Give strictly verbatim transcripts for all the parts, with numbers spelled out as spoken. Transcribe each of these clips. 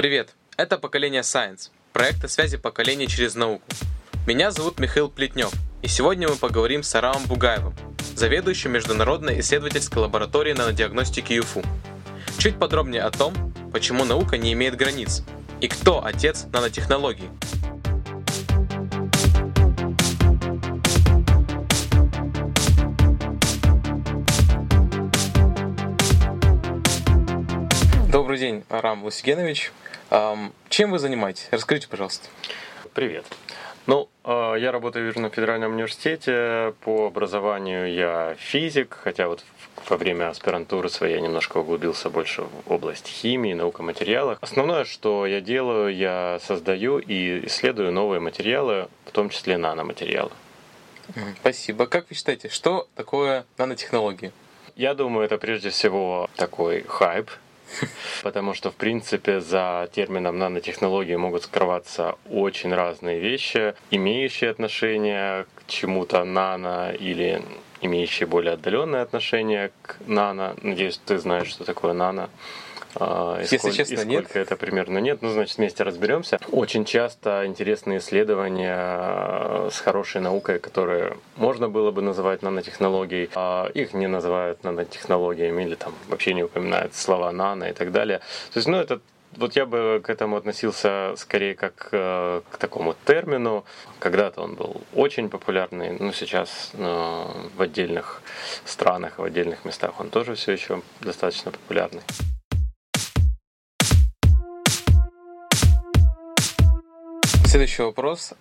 Привет! Это «Поколение Science» – проекта связи поколений через науку. Меня зовут Михаил Плетнев, и сегодня мы поговорим с Арамом Бугаевым, заведующим Международной исследовательской лаборатории нанодиагностики ЮФУ. Чуть подробнее о том, почему наука не имеет границ и кто отец нанотехнологий. Добрый день, Арам Бугаев. Чем вы занимаетесь? Расскажите, пожалуйста. Привет. Ну, я работаю в Южном федеральном университете. По образованию я физик, хотя вот во время аспирантуры своей я немножко углубился больше в область химии, наук о материалах. Основное, что я делаю, я создаю и исследую новые материалы, в том числе наноматериалы. Спасибо. Как вы считаете, что такое нанотехнологии? Я думаю, это прежде всего такой хайп. Потому что, в принципе, за термином нанотехнологии могут скрываться очень разные вещи, имеющие отношение к чему-то нано или имеющие более отдаленное отношение к нано. Надеюсь, ты знаешь, что такое нано. И Если сколь, честно, и сколько нет. это примерно нет. Ну, значит, вместе разберемся. Очень часто интересные исследования с хорошей наукой, которые можно было бы называть нанотехнологией, а их не называют нанотехнологиями или там вообще не упоминают слова нано и так далее. То есть, ну, это вот я бы к этому относился скорее как к такому термину. Когда-то он был очень популярный, но сейчас в отдельных странах, в отдельных местах он тоже все еще достаточно популярный. Следующий вопрос.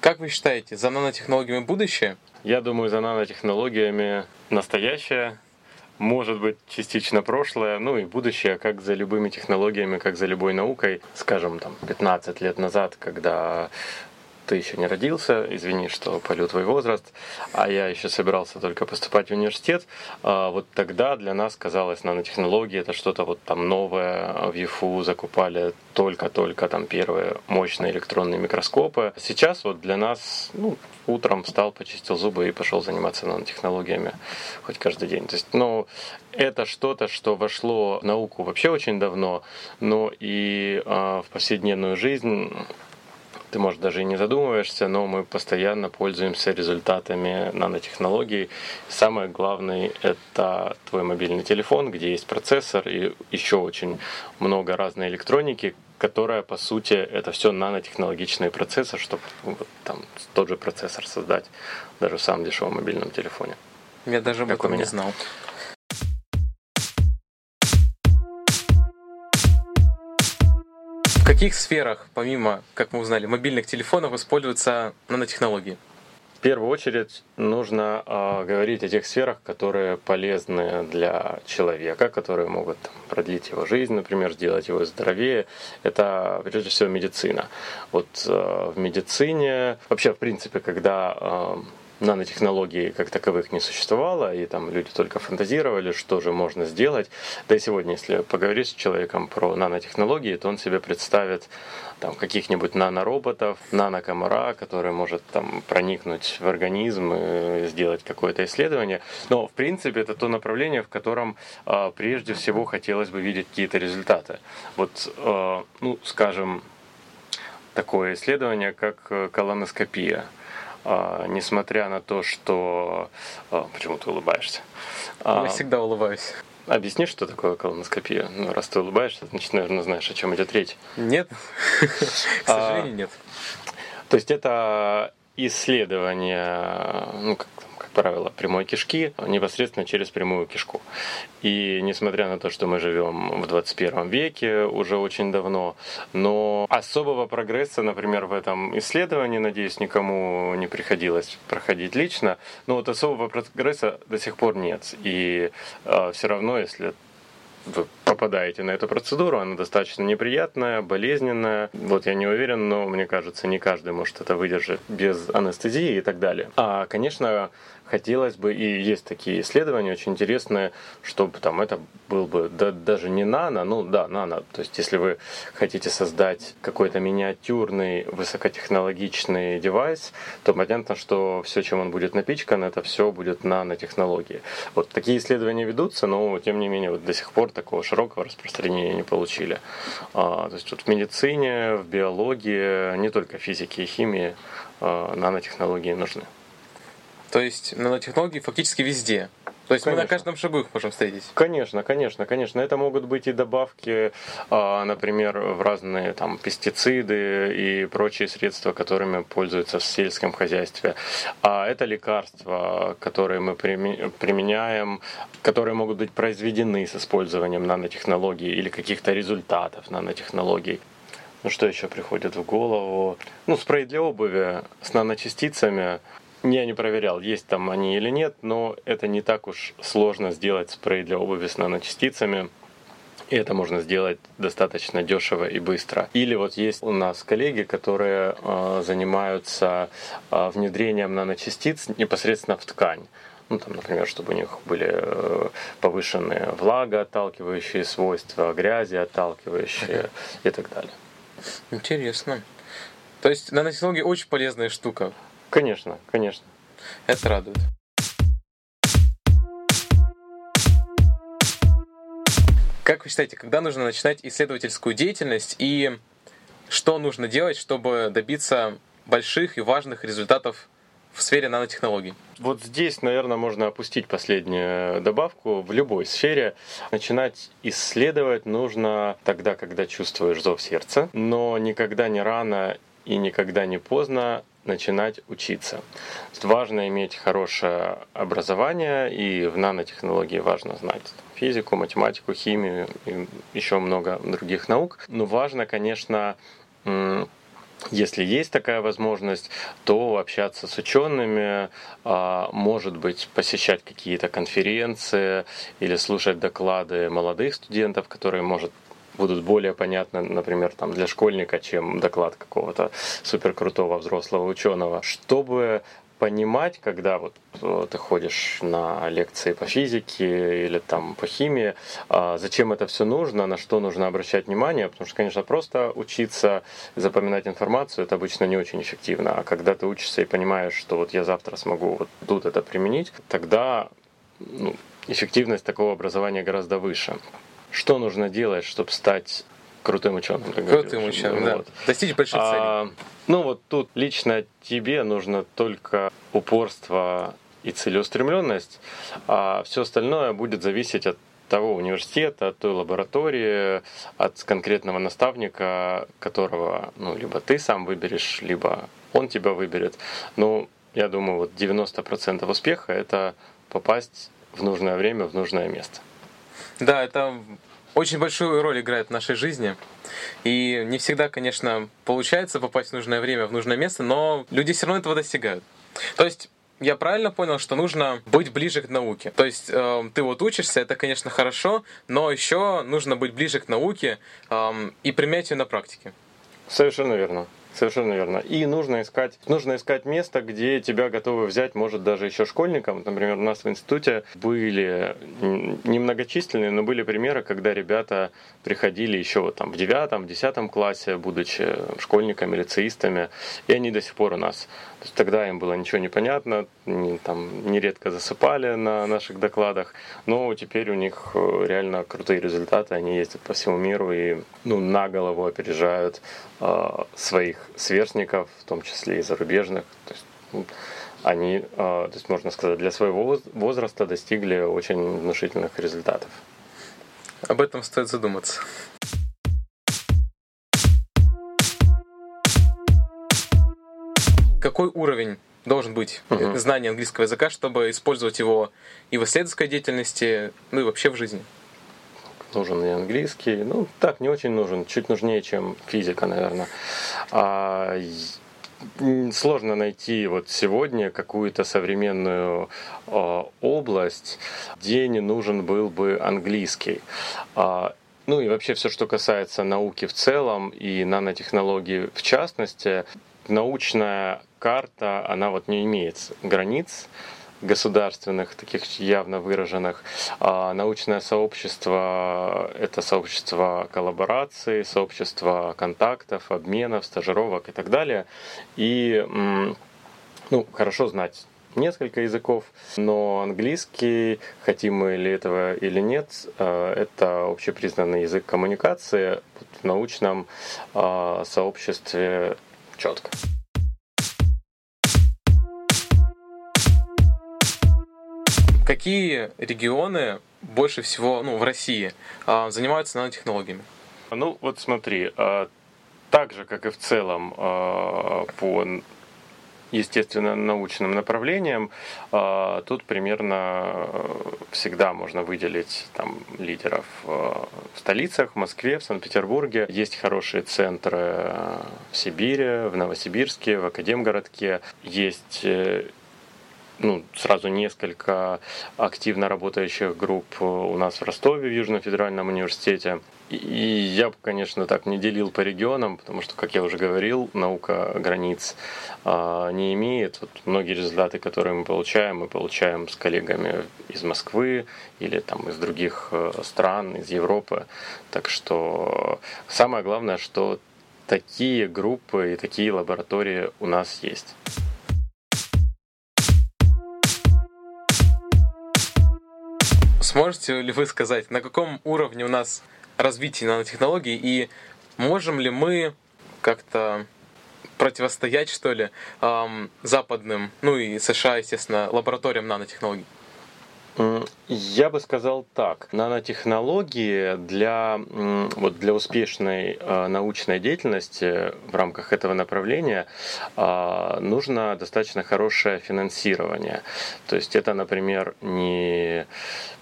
Как вы считаете, за нанотехнологиями будущее? Я думаю, за нанотехнологиями настоящее, может быть, частично прошлое, ну и будущее, как за любыми технологиями, как за любой наукой. Скажем, там, пятнадцать лет назад, когда ты еще не родился, извини, что палю твой возраст, а я еще собирался только поступать в университет, вот тогда для нас казалось нанотехнологии, это что-то вот там новое, в ЮФУ закупали только-только там первые мощные электронные микроскопы. Сейчас вот для нас, ну, утром встал, почистил зубы и пошел заниматься нанотехнологиями хоть каждый день. То есть, ну, это что-то, что вошло в науку вообще очень давно, но и э, в повседневную жизнь ты, может, даже и не задумываешься, но мы постоянно пользуемся результатами нанотехнологий. Самое главное — это твой мобильный телефон, где есть процессор и еще очень много разной электроники, которая, по сути, это все нанотехнологичные процессы, чтобы вот, там, тот же процессор создать даже в самом дешевом мобильном телефоне. Я даже об этом не знал. В каких сферах, помимо, как мы узнали, мобильных телефонов, используются нанотехнологии? В первую очередь нужно э, говорить о тех сферах, которые полезны для человека, которые могут там, продлить его жизнь, например, сделать его здоровее. Это, прежде всего, медицина. Вот э, в медицине, вообще, в принципе, когда э, нанотехнологий как таковых не существовало, и там люди только фантазировали, что же можно сделать. Да и сегодня, если поговорить с человеком про нанотехнологии, то он себе представит там, каких-нибудь нанороботов, нанокомара, который может там, проникнуть в организм и сделать какое-то исследование. Но, в принципе, это то направление, в котором э, прежде всего хотелось бы видеть какие-то результаты. Вот, э, ну, скажем, такое исследование, как колоноскопия. Несмотря на то, что... Почему ты улыбаешься? Я всегда улыбаюсь. Объясни, что такое колоноскопия. Ну, раз ты улыбаешься, значит, наверное, знаешь, о чем идет речь. Нет. К сожалению, нет. То есть это исследование, ну, как, как правило, прямой кишки непосредственно через прямую кишку. И несмотря на то, что мы живем в двадцать первом веке уже очень давно, но особого прогресса, например, в этом исследовании, надеюсь, никому не приходилось проходить лично, но вот особого прогресса до сих пор нет. И э, все равно, если вы попадаете на эту процедуру, она достаточно неприятная, болезненная. Вот я не уверен, но мне кажется, не каждый может это выдержать без анестезии и так далее. А, конечно, хотелось бы, и есть такие исследования очень интересные, чтобы там это был бы да, даже не нано, ну да, нано. То есть если вы хотите создать какой-то миниатюрный, высокотехнологичный девайс, то понятно, что все, чем он будет напичкан, это все будет нанотехнологии. Вот такие исследования ведутся, но тем не менее вот до сих пор такого широкого широкого распространения не получили. То есть вот в медицине, в биологии, не только физике и химии нанотехнологии нужны. То есть нанотехнологии фактически везде. То есть, конечно, мы на каждом шагу их можем встретить? Конечно, конечно, конечно. Это могут быть и добавки, например, в разные там пестициды и прочие средства, которыми пользуются в сельском хозяйстве. А это лекарства, которые мы применяем, которые могут быть произведены с использованием нанотехнологий или каких-то результатов нанотехнологий. Ну что еще приходит в голову? Ну, спрей для обуви с наночастицами. Я не проверял, есть там они или нет, но это не так уж сложно сделать спрей для обуви с наночастицами. И это можно сделать достаточно дешево и быстро. Или вот есть у нас коллеги, которые занимаются внедрением наночастиц непосредственно в ткань. Ну, там, например, чтобы у них были повышенные влагоотталкивающие свойства, грязи отталкивающие и так далее. Интересно. То есть нанотехнология очень полезная штука. Конечно, конечно. Это радует. Как вы считаете, когда нужно начинать исследовательскую деятельность и что нужно делать, чтобы добиться больших и важных результатов в сфере нанотехнологий? Вот здесь, наверное, можно опустить последнюю добавку. В любой сфере начинать исследовать нужно тогда, когда чувствуешь зов сердца, но никогда не рано и никогда не поздно начинать учиться. Важно иметь хорошее образование, и в нанотехнологии важно знать физику, математику, химию и еще много других наук. Но важно, конечно, если есть такая возможность, то общаться с учеными, может быть, посещать какие-то конференции или слушать доклады молодых студентов, которые, может, будут более понятны, например, там, для школьника, чем доклад какого-то суперкрутого взрослого ученого. Чтобы понимать, когда вот ты ходишь на лекции по физике или там, по химии, зачем это все нужно, на что нужно обращать внимание, потому что, конечно, просто учиться, запоминать информацию, это обычно не очень эффективно. А когда ты учишься и понимаешь, что вот я завтра смогу вот тут это применить, тогда ну, эффективность такого образования гораздо выше. Что нужно делать, чтобы стать крутым ученым? Крутым ученым, да. Вот. Достичь больших целей. А, ну вот тут лично тебе нужно только упорство и целеустремленность, а все остальное будет зависеть от того университета, от той лаборатории, от конкретного наставника, которого, ну, либо ты сам выберешь, либо он тебя выберет. Ну, я думаю, вот девяносто процентов успеха — это попасть в нужное время, в нужное место. Да, это очень большую роль играет в нашей жизни. И не всегда, конечно, получается попасть в нужное время, в нужное место, но люди все равно этого достигают. То есть я правильно понял, что нужно быть ближе к науке. То есть э, ты вот учишься, это, конечно, хорошо, но еще нужно быть ближе к науке э, и применять ее на практике. Совершенно верно. Совершенно верно. И нужно искать, нужно искать место, где тебя готовы взять, может, даже еще школьником. Например, у нас в институте были немногочисленные, но были примеры, когда ребята приходили еще вот там в девятом, десятом классе, будучи школьниками, лицеистами, и они до сих пор у нас. То есть тогда им было ничего не понятно, там нередко засыпали на наших докладах, но теперь у них реально крутые результаты, они ездят по всему миру и ну, на голову опережают э, своих сверстников, в том числе и зарубежных. То есть, они, то есть, можно сказать, для своего возраста достигли очень внушительных результатов. Об этом стоит задуматься. Какой уровень должен быть угу. знания английского языка, чтобы использовать его и в исследовательской деятельности, ну и вообще в жизни? Нужен и английский, ну так, не очень нужен, чуть нужнее, чем физика, наверное. А, сложно найти вот сегодня какую-то современную а, область, где не нужен был бы английский. А, ну и вообще все, что касается науки в целом и нанотехнологий в частности, научная карта, она вот не имеет границ государственных, таких явно выраженных. А научное сообщество — это сообщество коллаборации, сообщество контактов, обменов, стажировок и так далее. И ну, хорошо знать несколько языков, но английский, хотим мы ли этого или нет, это общепризнанный язык коммуникации в научном сообществе четко. Какие регионы больше всего, ну, в России занимаются нанотехнологиями? Ну вот смотри, так же, как и в целом по естественно-научным направлениям, тут примерно всегда можно выделить там лидеров в столицах, в Москве, в Санкт-Петербурге. Есть хорошие центры в Сибири, в Новосибирске, в Академгородке. Есть ну, сразу несколько активно работающих групп у нас в Ростове, в Южном федеральном университете. И я бы, конечно, так не делил по регионам, потому что, как я уже говорил, наука границ не имеет. Вот многие результаты, которые мы получаем, мы получаем с коллегами из Москвы или там, из других стран, из Европы. Так что самое главное, что такие группы и такие лаборатории у нас есть. Сможете ли вы сказать, на каком уровне у нас развитие нанотехнологий и можем ли мы как-то противостоять, что ли, западным, ну и США, естественно, лабораториям нанотехнологий? Я бы сказал так. Нанотехнологии для, вот для успешной научной деятельности в рамках этого направления нужно достаточно хорошее финансирование. То есть это, например, не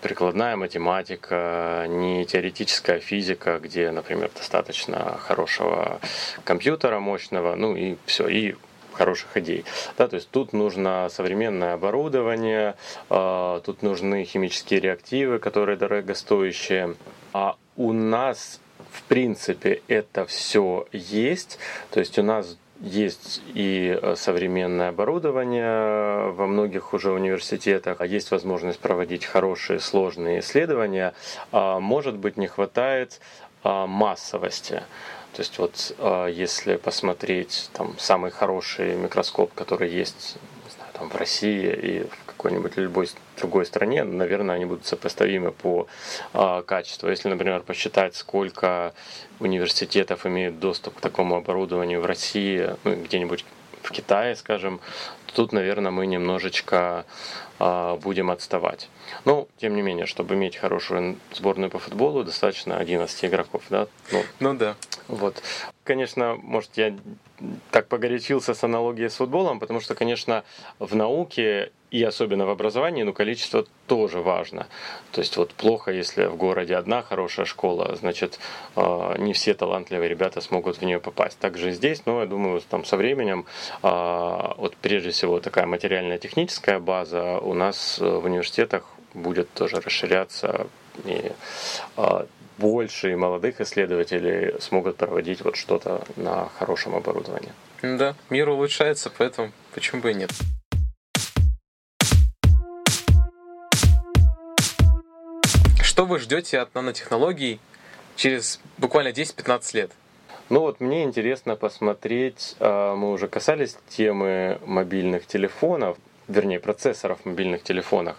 прикладная математика, не теоретическая физика, где, например, достаточно хорошего компьютера мощного, ну и все, и хороших идей. Да, то есть тут нужно современное оборудование, э, тут нужны химические реактивы, которые дорогостоящие. А у нас, в принципе, это все есть. То есть у нас есть и современное оборудование во многих уже университетах, есть возможность проводить хорошие, сложные исследования. А может быть, не хватает а, массовости. То есть вот если посмотреть там, самый хороший микроскоп, который есть, не знаю, там, в России и в какой-нибудь любой другой стране, наверное, они будут сопоставимы по э, качеству. Если, например, посчитать, сколько университетов имеют доступ к такому оборудованию в России, ну, где-нибудь в Китае, скажем, тут, наверное, мы немножечко э, будем отставать. Но, тем не менее, чтобы иметь хорошую сборную по футболу, достаточно одиннадцати игроков. Да? Ну, ну да. Вот. Конечно, может, я так погорячился с аналогией с футболом, потому что, конечно, в науке и особенно в образовании, ну, количество тоже важно. То есть вот плохо, если в городе одна хорошая школа, значит, э, не все талантливые ребята смогут в нее попасть. Также и здесь, но ну, я думаю, там со временем, э, вот прежде всего, всего такая материально-техническая база у нас в университетах будет тоже расширяться, и больше молодых исследователей смогут проводить вот что-то на хорошем оборудовании. Да, мир улучшается, поэтому почему бы и нет. Что вы ждете от нанотехнологий через буквально десять-пятнадцать лет? Ну вот мне интересно посмотреть, мы уже касались темы мобильных телефонов, вернее процессоров в мобильных телефонах.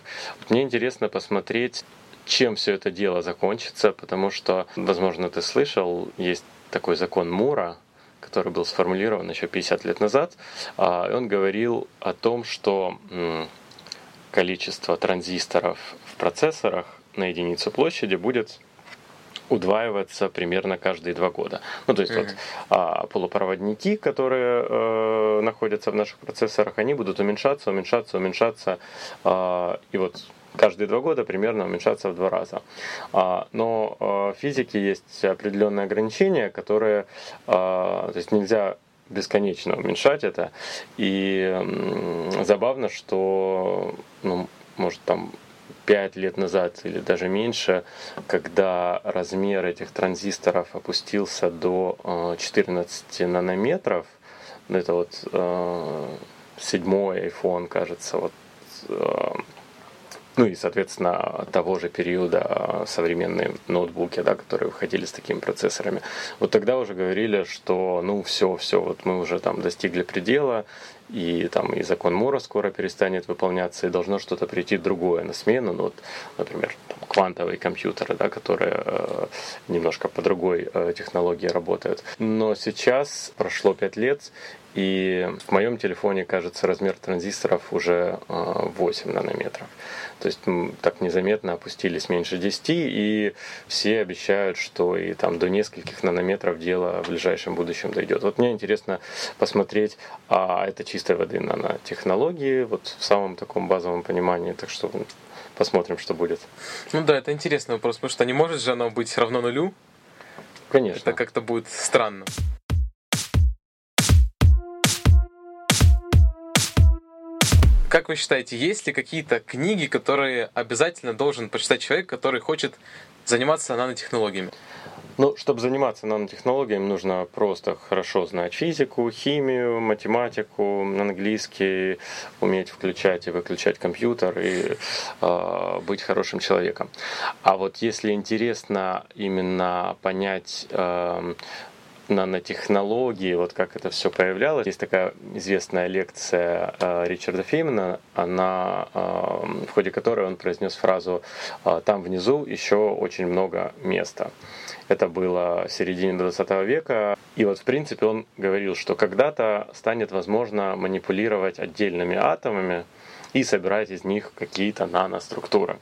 Мне интересно посмотреть, чем все это дело закончится, потому что, возможно, ты слышал, есть такой закон Мура, который был сформулирован еще пятьдесят лет назад, и он говорил о том, что количество транзисторов в процессорах на единицу площади будет удваиваться примерно каждые два года. Ну, то есть mm-hmm. вот а, полупроводники, которые э, находятся в наших процессорах, они будут уменьшаться, уменьшаться, уменьшаться. Э, и вот каждые два года примерно уменьшаться в два раза. А, но э, в физике есть определенные ограничения, которые... Э, то есть нельзя бесконечно уменьшать это. И э, забавно, что, ну, может, там... пять лет назад или даже меньше, когда размер этих транзисторов опустился до четырнадцати нанометров, это вот седьмой iPhone, кажется, вот Ну и, соответственно, того же периода современные ноутбуки, да, которые выходили с такими процессорами. Вот тогда уже говорили, что ну все, все, вот мы уже там достигли предела, и там и закон Мора скоро перестанет выполняться, и должно что-то прийти другое на смену. Ну, вот, например, там, квантовые компьютеры, да, которые э, немножко по другой э, технологии работают. Но сейчас прошло пять лет, и в моем телефоне, кажется, размер транзисторов уже восемь нанометров. То есть так незаметно опустились меньше десяти, и все обещают, что и там до нескольких нанометров дело в ближайшем будущем дойдет. Вот мне интересно посмотреть, а это чистой воды нанотехнологии, вот в самом таком базовом понимании, так что посмотрим, что будет. Ну да, это интересный вопрос, потому что не может же оно быть равно нулю? Конечно. Это как-то будет странно. Как вы считаете, есть ли какие-то книги, которые обязательно должен почитать человек, который хочет заниматься нанотехнологиями? Ну, чтобы заниматься нанотехнологиями, нужно просто хорошо знать физику, химию, математику, английский, уметь включать и выключать компьютер и э, быть хорошим человеком. А вот если интересно именно понять... Э, нанотехнологии, вот как это все появлялось. Есть такая известная лекция э, Ричарда Фейнмана, она, э, в ходе которой он произнес фразу «Там внизу еще очень много места». Это было в середине двадцатого века. И вот, в принципе, он говорил, что когда-то станет возможно манипулировать отдельными атомами и собирать из них какие-то наноструктуры.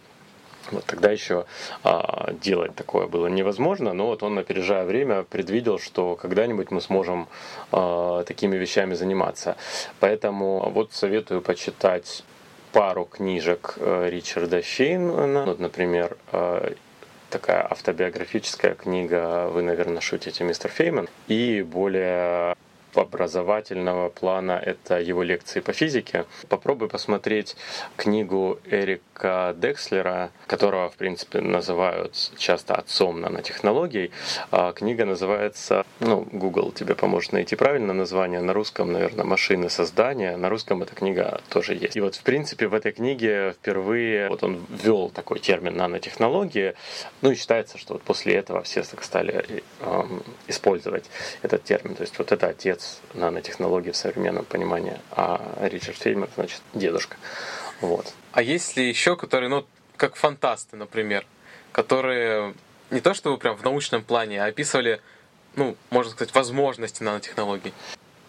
Вот тогда еще а, делать такое было невозможно, но вот он, опережая время, предвидел, что когда-нибудь мы сможем а, такими вещами заниматься. Поэтому вот советую почитать пару книжек Ричарда Фейнмана. Вот, например, такая автобиографическая книга «Вы, наверное, шутите, мистер Фейнман», и более... образовательного плана — это его лекции по физике. Попробуй посмотреть книгу Эрика Декслера, которого, в принципе, называют часто отцом нанотехнологий. Книга называется, ну, Google тебе поможет найти правильное название, на русском, наверное, «Машины создания», на русском эта книга тоже есть. И вот, в принципе, в этой книге впервые вот он ввел такой термин «нанотехнологии», ну и считается, что вот после этого все стали э, использовать этот термин. То есть вот это отец нанотехнологии в современном понимании, а Ричард Фейнман, значит, дедушка. Вот. А есть ли еще, которые, ну, как фантасты, например, которые не то чтобы прям в научном плане, а описывали, ну, можно сказать, возможности нанотехнологий?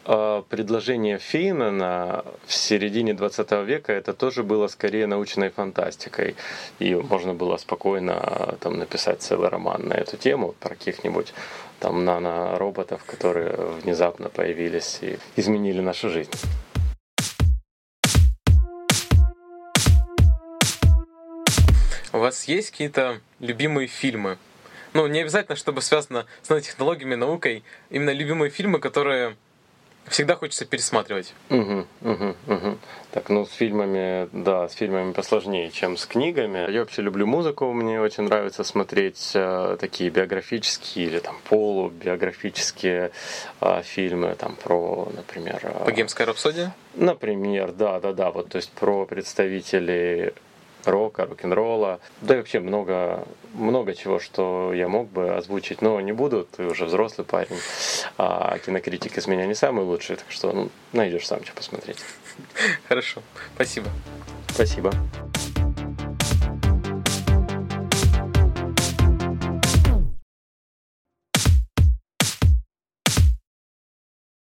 Предложение Фейнмана в середине двадцатого века это тоже было скорее научной фантастикой. И можно было спокойно там написать целый роман на эту тему, про каких-нибудь там нанороботов, которые внезапно появились и изменили нашу жизнь. У вас есть какие-то любимые фильмы? Ну, не обязательно, чтобы связано с нанотехнологиями, наукой. Именно любимые фильмы, которые... всегда хочется пересматривать. Угу, угу, угу. Так, ну с фильмами, да, с фильмами посложнее, чем с книгами. Я вообще люблю музыку, мне очень нравится смотреть э, такие биографические или там полубиографические э, фильмы, там про, например... Э, «Богемская рапсодия»? Например, да, да, да, вот, то есть про представителей... рока, рок-н-ролла, да и вообще много, много чего, что я мог бы озвучить, но не буду, ты уже взрослый парень, а кинокритик из меня не самый лучший, так что ну, найдешь сам, что посмотреть. Хорошо, спасибо. Спасибо.